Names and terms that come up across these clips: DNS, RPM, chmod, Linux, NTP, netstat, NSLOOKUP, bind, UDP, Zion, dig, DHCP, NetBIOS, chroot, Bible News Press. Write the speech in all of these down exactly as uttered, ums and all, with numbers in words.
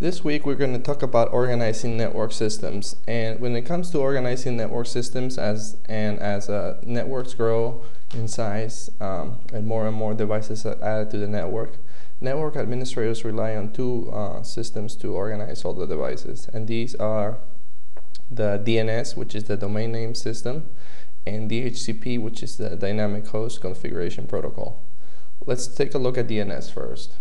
This week we're going to talk about organizing network systems, and when it comes to organizing network systems as and as uh, networks grow in size um, and more and more devices are added to the network, network administrators rely on two uh, systems to organize all the devices, and these are the D N S, which is the domain name system, and D H C P, which is the dynamic host configuration protocol. Let's take a look at D N S first.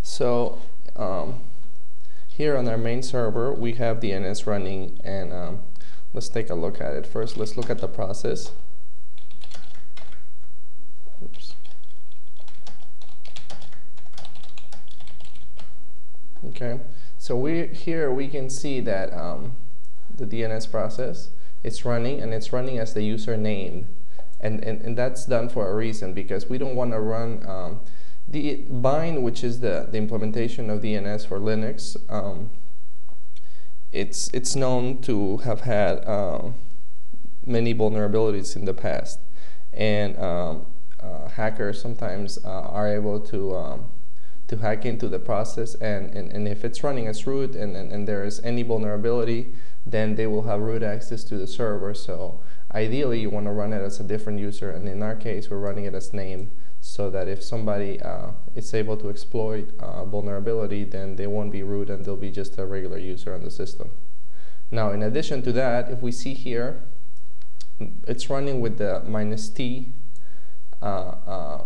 So Um, here on our main server we have D N S running, and um, let's take a look at it. First let's look at the process. Oops. Okay, so we here we can see that um, the D N S process, it's running, and it's running as the user named, and, and, and that's done for a reason, because we don't want to run um, the bind, which is the, the implementation of D N S for Linux. um, it's, it's known to have had um, many vulnerabilities in the past, and um, uh, hackers sometimes uh, are able to um, to hack into the process, and, and, and if it's running as root and, and, and there is any vulnerability, then they will have root access to the server. So ideally you want to run it as a different user, and in our case we're running it as named, so that if somebody uh, is able to exploit uh, vulnerability, then they won't be root and they'll be just a regular user on the system. Now in addition to that, if we see here, it's running with the minus T uh, uh,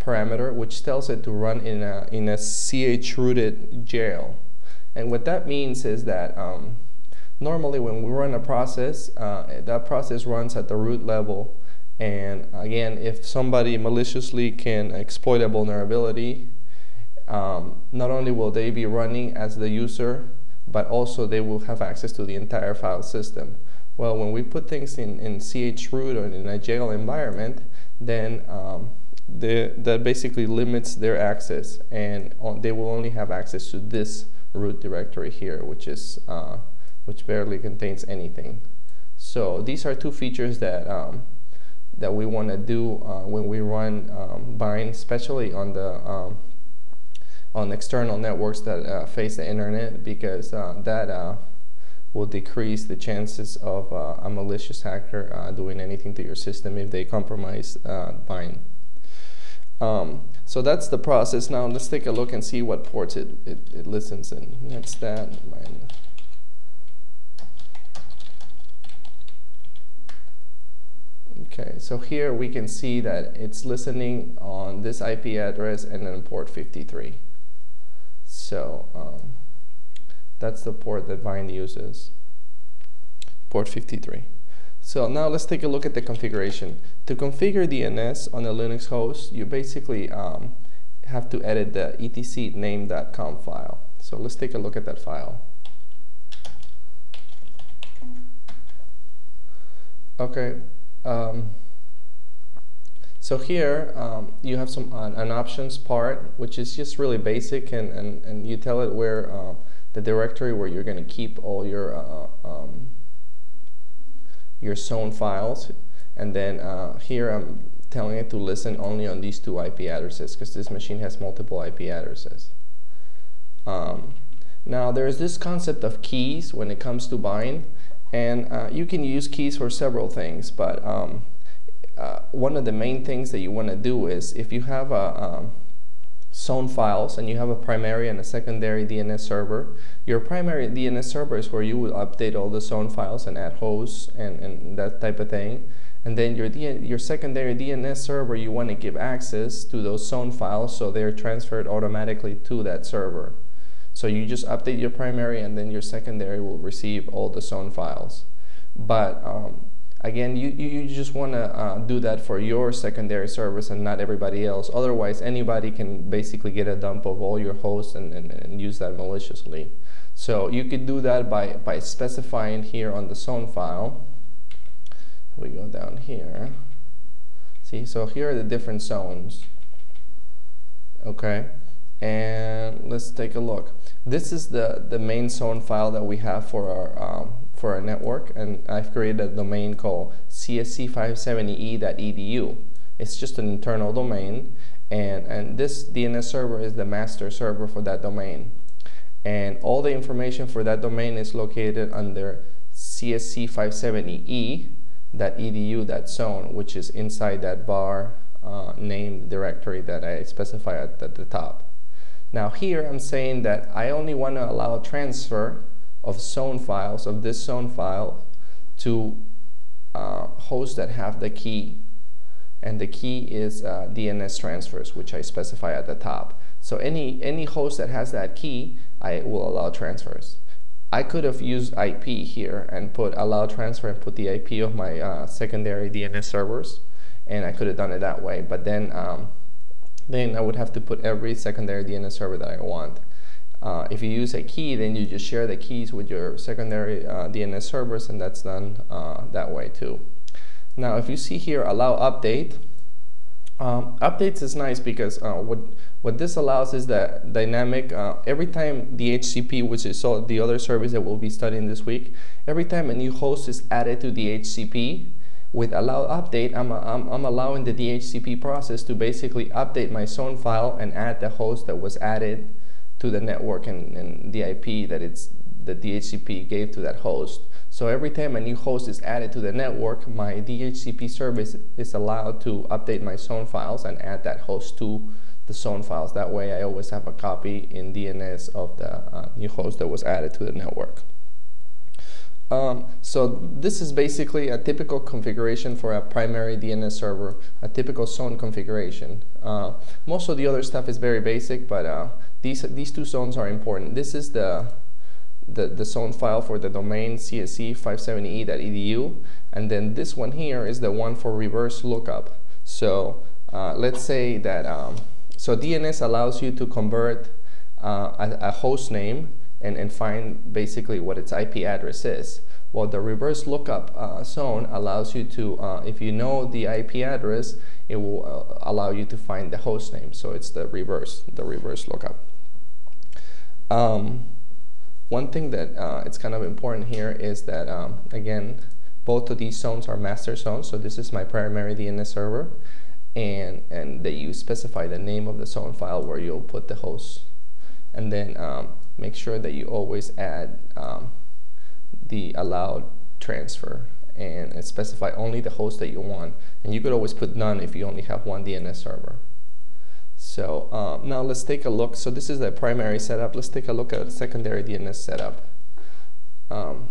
parameter, which tells it to run in a, in a ch-rooted jail. And what that means is that um, normally when we run a process, uh, that process runs at the root level. And again, if somebody maliciously can exploit a vulnerability, um, not only will they be running as the user, but also they will have access to the entire file system. Well, when we put things in, in chroot or in a jail environment, then um, the, that basically limits their access, and on, they will only have access to this root directory here, which, is, uh, which barely contains anything. So these are two features that um, that we want to do uh, when we run um, bind, especially on the um, on external networks that uh, face the internet, because uh, that uh, will decrease the chances of uh, a malicious hacker uh, doing anything to your system if they compromise uh, bind. Um, so that's the process. Now let's take a look and see what ports it, it, it listens in. That's that bind. Okay, so here we can see that it's listening on this I P address and then port fifty-three. So um, that's the port that bind uses, port fifty-three. So now let's take a look at the configuration. To configure D N S on a Linux host, you basically um, have to edit the etc name dot com file. So let's take a look at that file. Okay. Um, so here um, you have some uh, an options part, which is just really basic, and, and, and you tell it where uh, the directory where you're going to keep all your uh, um, your zone files, and then uh, here I'm telling it to listen only on these two I P addresses, because this machine has multiple I P addresses. Um, now there's this concept of keys when it comes to bind. And uh, you can use keys for several things, but um, uh, one of the main things that you want to do is, if you have a um, zone files and you have a primary and a secondary D N S server, your primary D N S server is where you will update all the zone files and add hosts and, and that type of thing. And then your, your secondary D N S server, you want to give access to those zone files so they're transferred automatically to that server. So you just update your primary, and then your secondary will receive all the zone files. But um, again, you, you just want to uh, do that for your secondary service and not everybody else. Otherwise, anybody can basically get a dump of all your hosts and, and, and use that maliciously. So you could do that by, by specifying here on the zone file. We go down here. See, so here are the different zones. Okay. And let's take a look. This is the, the main zone file that we have for our, um, for our network, and I've created a domain called c s c five seventy e dot e d u. It's just an internal domain, and, and this D N S server is the master server for that domain. and all the information for that domain is located under C S C five seventy E dot E D U dot zone, which is inside that bar uh, name directory that I specified at, at the top. Now here I'm saying that I only want to allow transfer of zone files, of this zone file, to uh, hosts that have the key, and the key is uh, D N S transfers, which I specify at the top. So any any host that has that key, I will allow transfers. I could have used I P here and put allow transfer and put the I P of my uh, secondary D N S servers, and I could have done it that way, but then um, then I would have to put every secondary D N S server that I want. Uh, if you use a key, then you just share the keys with your secondary uh, D N S servers, and that's done uh, that way too. Now if you see here allow update, um, updates is nice because uh, what what this allows is that dynamic, uh, every time the D H C P, which is so the other service that we'll be studying this week, every time a new host is added to the D H C P, with allow update, I'm, I'm, I'm allowing the D H C P process to basically update my zone file and add the host that was added to the network and, and the I P that it's the D H C P gave to that host. So every time a new host is added to the network, my D H C P service is allowed to update my zone files and add that host to the zone files. That way I always have a copy in D N S of the uh, new host that was added to the network. Um, so this is basically a typical configuration for a primary D N S server, a typical zone configuration. Uh, most of the other stuff is very basic, but uh, these, these two zones are important. This is the, the, the zone file for the domain C S C five seventy E dot E D U, and then this one here is the one for reverse lookup. So uh, let's say that, um, so D N S allows you to convert uh, a, a host name And, and find basically what its I P address is. Well, the reverse lookup uh, zone allows you to, uh, if you know the I P address, it will uh, allow you to find the host name. So it's the reverse, the reverse lookup. Um, one thing that uh, it's kind of important here is that, um, again, both of these zones are master zones. So this is my primary D N S server, and, and that you specify the name of the zone file where you'll put the host. And then um, make sure that you always add um, the allowed transfer and, and specify only the host that you want. And you could always put none if you only have one D N S server. So um, now let's take a look. So this is the primary setup. Let's take a look at secondary D N S setup. Um,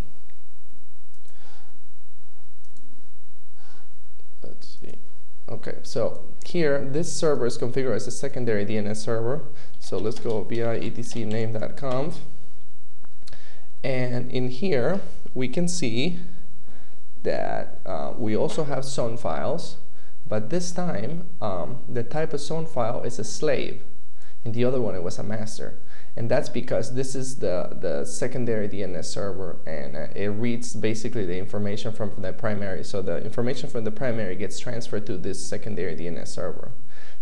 let's see. Okay, so here this server is configured as a secondary D N S server. So let's go B I E T C name dot conf, and in here we can see that uh, we also have zone files, but this time um, the type of zone file is a slave, and the other one it was a master, and that's because this is the the secondary D N S server, and uh, it reads basically the information from, from the primary. So the information from the primary gets transferred to this secondary D N S server.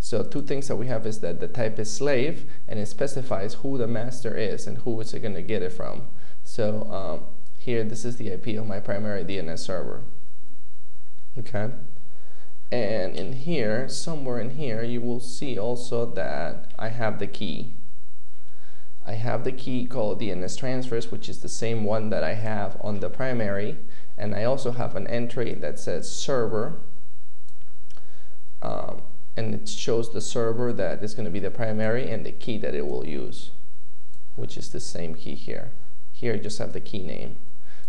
So two things that we have is that the type is slave, and it specifies who the master is and who is it going to get it from. So um, here, this is the I P of my primary D N S server. Okay, and in here, somewhere in here, you will see also that I have the key. I have the key called D N S transfers, which is the same one that I have on the primary, and I also have an entry that says server. Um, And it shows the server that is going to be the primary and the key that it will use, which is the same key here. Here you just have the key name.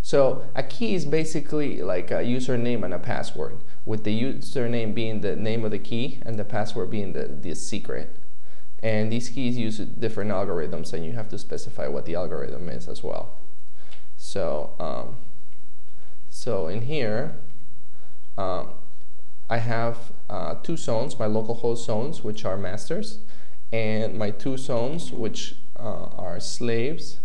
So a key is basically like a username and a password, with the username being the name of the key and the password being the, the secret. And these keys use different algorithms, and you have to specify what the algorithm is as well. So, um, so in here, um, I have uh, two zones, my local host zones, which are masters, and my two zones, which uh, are slaves,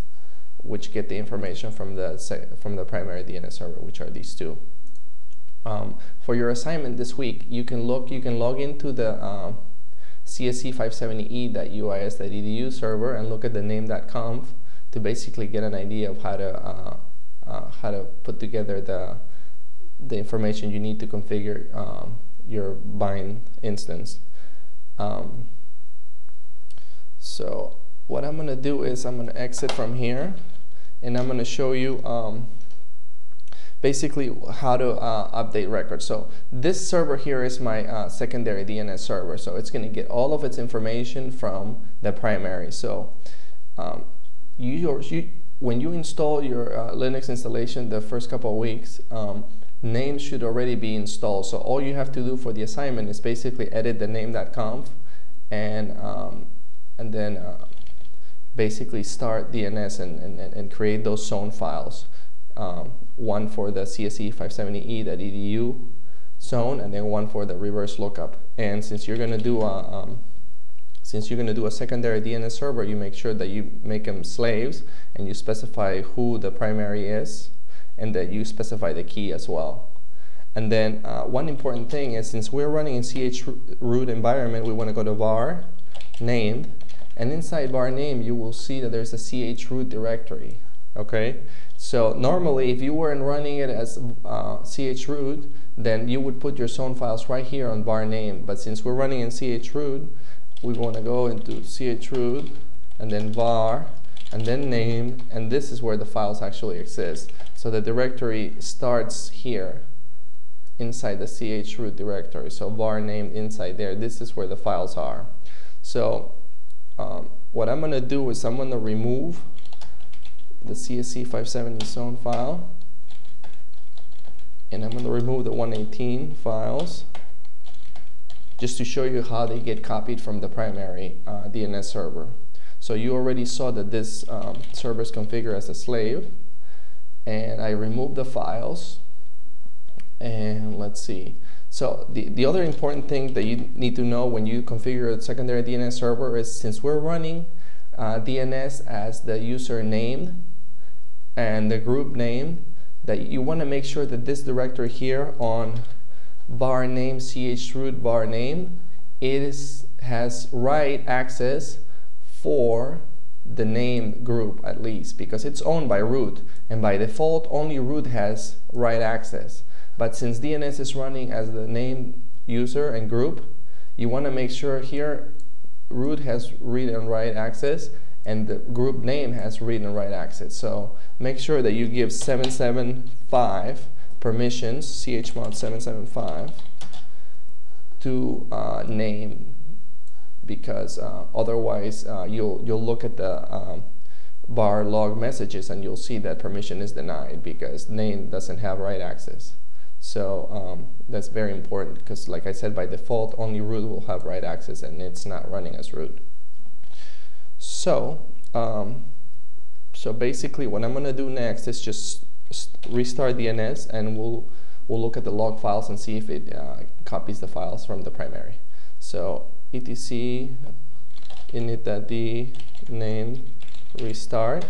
which get the information from the from the primary D N S server, which are these two. Um, for your assignment this week, you can look, you can log into the uh, C S C five seventy E dot U I S dot E D U server and look at the name dot conf to basically get an idea of how to uh, uh, how to put together the the information you need to configure um, your bind instance. Um, so what I'm going to do is I'm going to exit from here, and I'm going to show you um, basically how to uh, update records. So this server here is my uh, secondary D N S server, so it's going to get all of its information from the primary. So um, you, you, when you install your uh, Linux installation the first couple of weeks, um, names should already be installed. So all you have to do for the assignment is basically edit the name dot conf and um, and then uh, basically start D N S and, and, and create those zone files. Um, one for the C S E five seventy E dot E D U zone, and then one for the reverse lookup. And since you're going to do a um, since you're going to do a secondary D N S server, you make sure that you make them slaves, and you specify who the primary is, and that you specify the key as well. And then uh, one important thing is, since we're running in chroot environment, we want to go to var named, and inside var name you will see that there's a chroot directory. Okay, so normally if you weren't running it as uh, chroot, then you would put your zone files right here on var name. But since we're running in chroot, we want to go into chroot and then var and then name, and this is where the files actually exist. So the directory starts here inside the chroot directory. So var named inside there, this is where the files are. So um, what I'm going to do is I'm going to remove the C S C five seventy zone file, and I'm going to remove the one eighteen files just to show you how they get copied from the primary uh, D N S server. So you already saw that this um, server is configured as a slave, and I removed the files. And let's see, so the, the other important thing that you need to know when you configure a secondary D N S server is, since we're running Uh, D N S as the user name and the group name, that you want to make sure that this directory here on var name chroot var name is has write access for the name group at least, because it's owned by root, and by default only root has write access. But since D N S is running as the name, user, and group, you want to make sure here root has read and write access, and the group name has read and write access. So make sure that you give seven seven five permissions, chmod seven seven five, to uh, name, because uh, otherwise uh, you'll you'll look at the um, var log messages and you'll see that permission is denied because name doesn't have write access. So um, that's very important, because like I said, by default only root will have write access, and it's not running as root. So um, so basically what I'm going to do next is just restart D N S, and we'll we'll look at the log files and see if it uh, copies the files from the primary. So etc init.d name restart.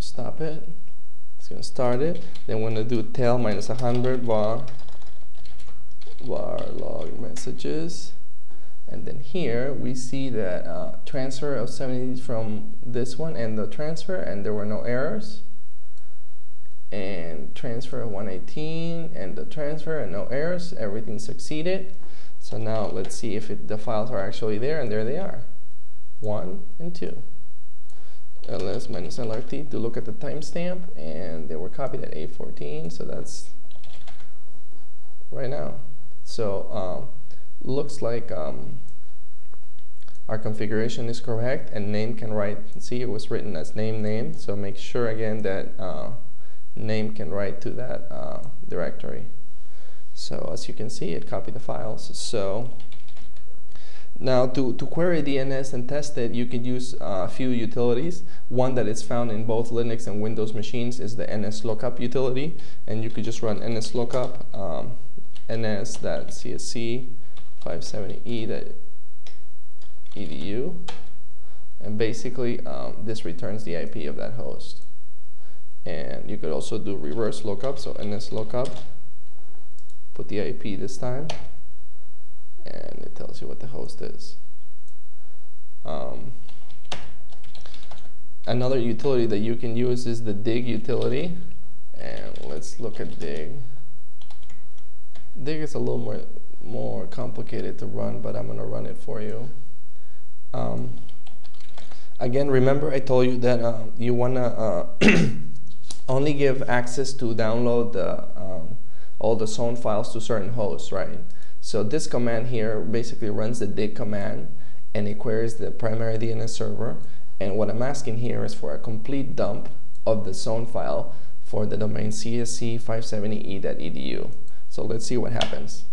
Stop it. It's gonna start it. Then we're gonna do tail minus a hundred var var log messages, and then here we see that uh, transfer of seventy from this one and the transfer, and there were no errors. And transfer one eighteen and the transfer and no errors. Everything succeeded. So now let's see if it, the files are actually there, and there they are, one and two. Ls minus lrt to look at the timestamp, and they were copied at eight fourteen, so that's right now. So um, looks like um, our configuration is correct, and name can write. See, it was written as name name, so make sure again that uh, name can write to that uh, directory. So as you can see, it copied the files. So now to, to query D N S and test it, you can use a uh, few utilities. One that is found in both Linux and Windows machines is the N S lookup utility, and you could just run N S lookup um, N S dot C S C five seventy E dot E D U, and basically um, this returns the I P of that host. And you could also do reverse lookup, so N S lookup, put the I P this time, and it tells you what the host is. Um, another utility that you can use is the dig utility, and let's look at dig. Dig is a little more more complicated to run, but I'm gonna run it for you. Um, again, remember I told you that uh, you wanna uh, only give access to download the, um, all the zone files to certain hosts, right? So this command here basically runs the dig command, and it queries the primary D N S server. And what I'm asking here is for a complete dump of the zone file for the domain C S C five seventy E dot E D U. So let's see what happens.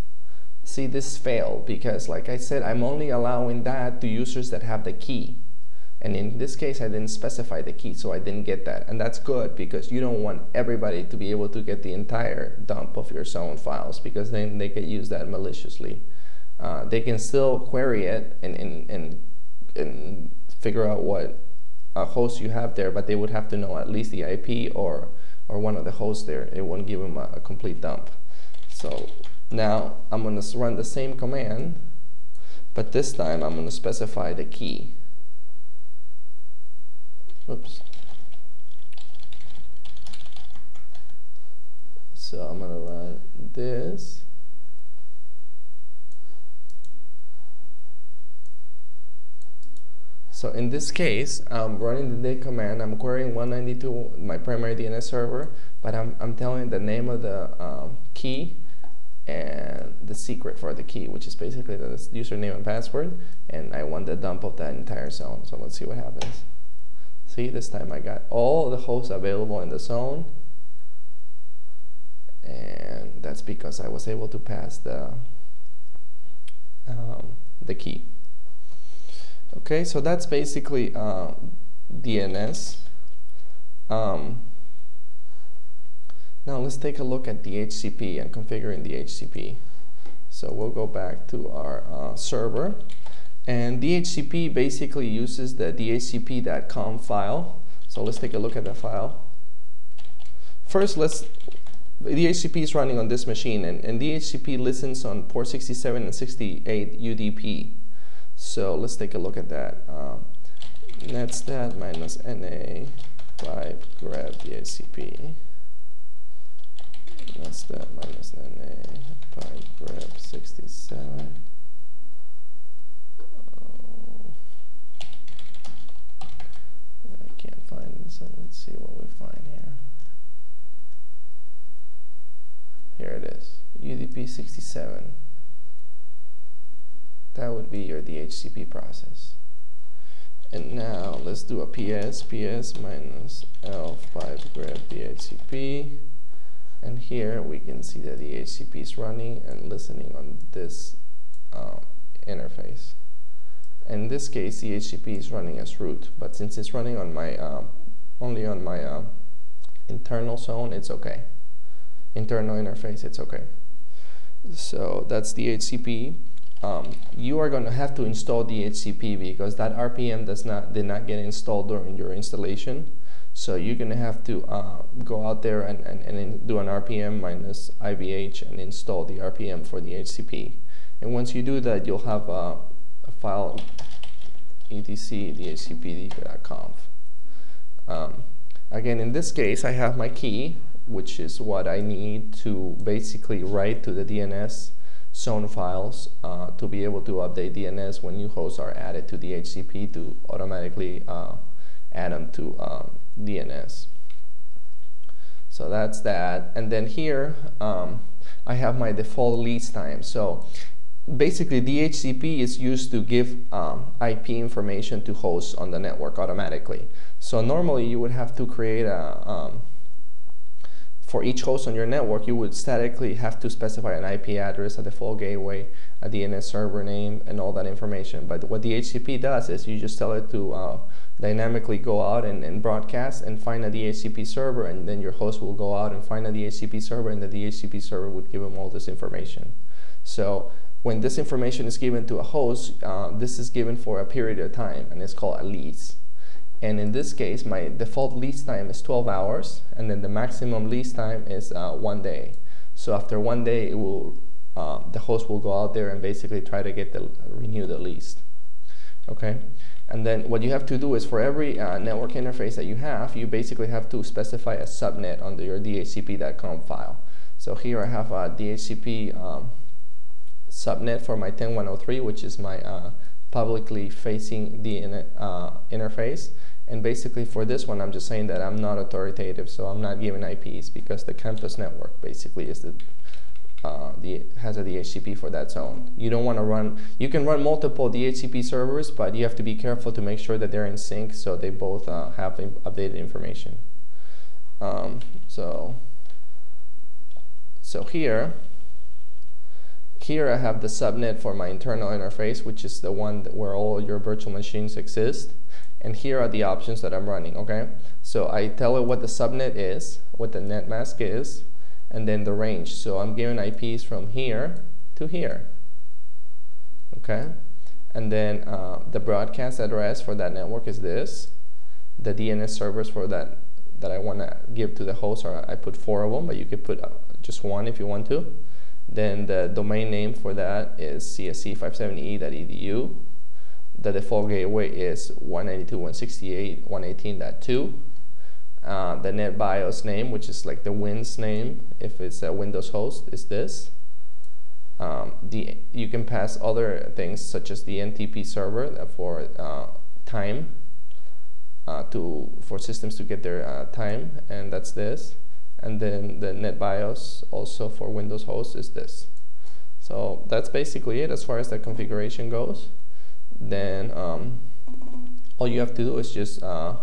See, this failed because, like I said, I'm only allowing that to users that have the key. And in this case, I didn't specify the key, so I didn't get that. And that's good because you don't want everybody to be able to get the entire dump of your zone files, because then they could use that maliciously. Uh, they can still query it and, and, and, and figure out what uh, host you have there, but they would have to know at least the I P or, or one of the hosts there. It won't give them a, a complete dump. So now I'm going to run the same command, but this time I'm going to specify the key. Oops. So I'm going to run this. So in this case, I'm running the dig command. I'm querying one ninety-two, my primary D N S server, but I'm, I'm telling the name of the um, key and the secret for the key, which is basically the username and password, and I want the dump of that entire zone. So let's see what happens. See, this time I got all the hosts available in the zone, and that's because I was able to pass the um, the key. Okay, so that's basically uh, D N S. Um, Now let's take a look at D H C P and configuring D H C P. So we'll go back to our uh, server, and D H C P basically uses the D H C P dot com file. So let's take a look at the file. First, let's D H C P is running on this machine, and, and D H C P listens on port sixty-seven and sixty-eight U D P. So let's take a look at that. Um, netstat minus na pipe grab D H C P. That's that minus na pipe grab sixty-seven. Oh. I can't find it, so let's see what we find here. Here it is, U D P sixty-seven. That would be your D H C P process. And now let's do a ps ps minus elf pipe grab D H C P. And here we can see that the D H C P is running and listening on this uh, interface. In this case, the D H C P is running as root, but since it's running on my uh, only on my uh, internal zone, it's okay. Internal interface, it's okay. So that's the D H C P. Um, you are going to have to install the D H C P because that R P M does not did not get installed during your installation. So you're going to have to uh, go out there and, and, and do an R P M minus I V H and install the R P M for the D H C P. And once you do that, you'll have a, a file etc D H C P dot conf. Um, again, in this case, I have my key, which is what I need to basically write to the D N S zone files uh, to be able to update D N S when new hosts are added to the D H C P to automatically uh, add them to um, D N S. So that's that. And then here um, I have my default lease time. So basically D H C P is used to give um, I P information to hosts on the network automatically. So normally you would have to create a um, for each host on your network, you would statically have to specify an I P address, a default gateway, a D N S server name, and all that information. But what the D H C P does is you just tell it to uh, dynamically go out and, and broadcast and find a D H C P server, and then your host will go out and find a D H C P server, and the D H C P server would give them all this information. So when this information is given to a host, uh, this is given for a period of time, and it's called a lease. And in this case, my default lease time is twelve hours, and then the maximum lease time is uh, one day. So after one day, it will, uh, the host will go out there and basically try to get the uh, renew the lease. Okay, and then what you have to do is for every uh, network interface that you have, you basically have to specify a subnet under your D H C P dot com file. So here I have a D H C P um, subnet for my ten dot one oh three, which is my uh, publicly facing D N S uh, interface. And basically for this one, I'm just saying that I'm not authoritative, so I'm not giving I Ps because the campus network basically is the, uh, the has a D H C P for that zone. You don't want to run, you can run multiple D H C P servers, but you have to be careful to make sure that they're in sync so they both uh, have updated information. Um, so, so here, here I have the subnet for my internal interface, which is the one that where all your virtual machines exist. And here are the options that I'm running, okay? So I tell it what the subnet is, what the net mask is, and then the range. So I'm giving I Ps from here to here, okay? And then uh, the broadcast address for that network is this. The D N S servers for that that I want to give to the host, or I put four of them, but you could put just one if you want to. Then the domain name for that is C S C five seventy E dot E D U. The default gateway is one ninety-two dot one sixty-eight dot one eighteen dot two. Uh, the net BIOS name, which is like the Win S name, if it's a Windows host, is this. Um, the, you can pass other things such as the N T P server for uh, time, uh, to for systems to get their uh, time, and that's this. And then the net BIOS also for Windows host is this. So that's basically it as far as the configuration goes. Then um, all you have to do is just uh,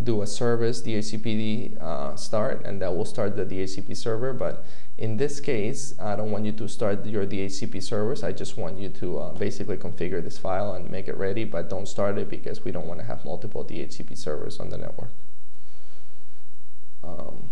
do a service D H C P uh, start, and that will start the D H C P server. But in this case, I don't want you to start your D H C P servers. I just want you to uh, basically configure this file and make it ready, but don't start it because we don't want to have multiple D H C P servers on the network. Um,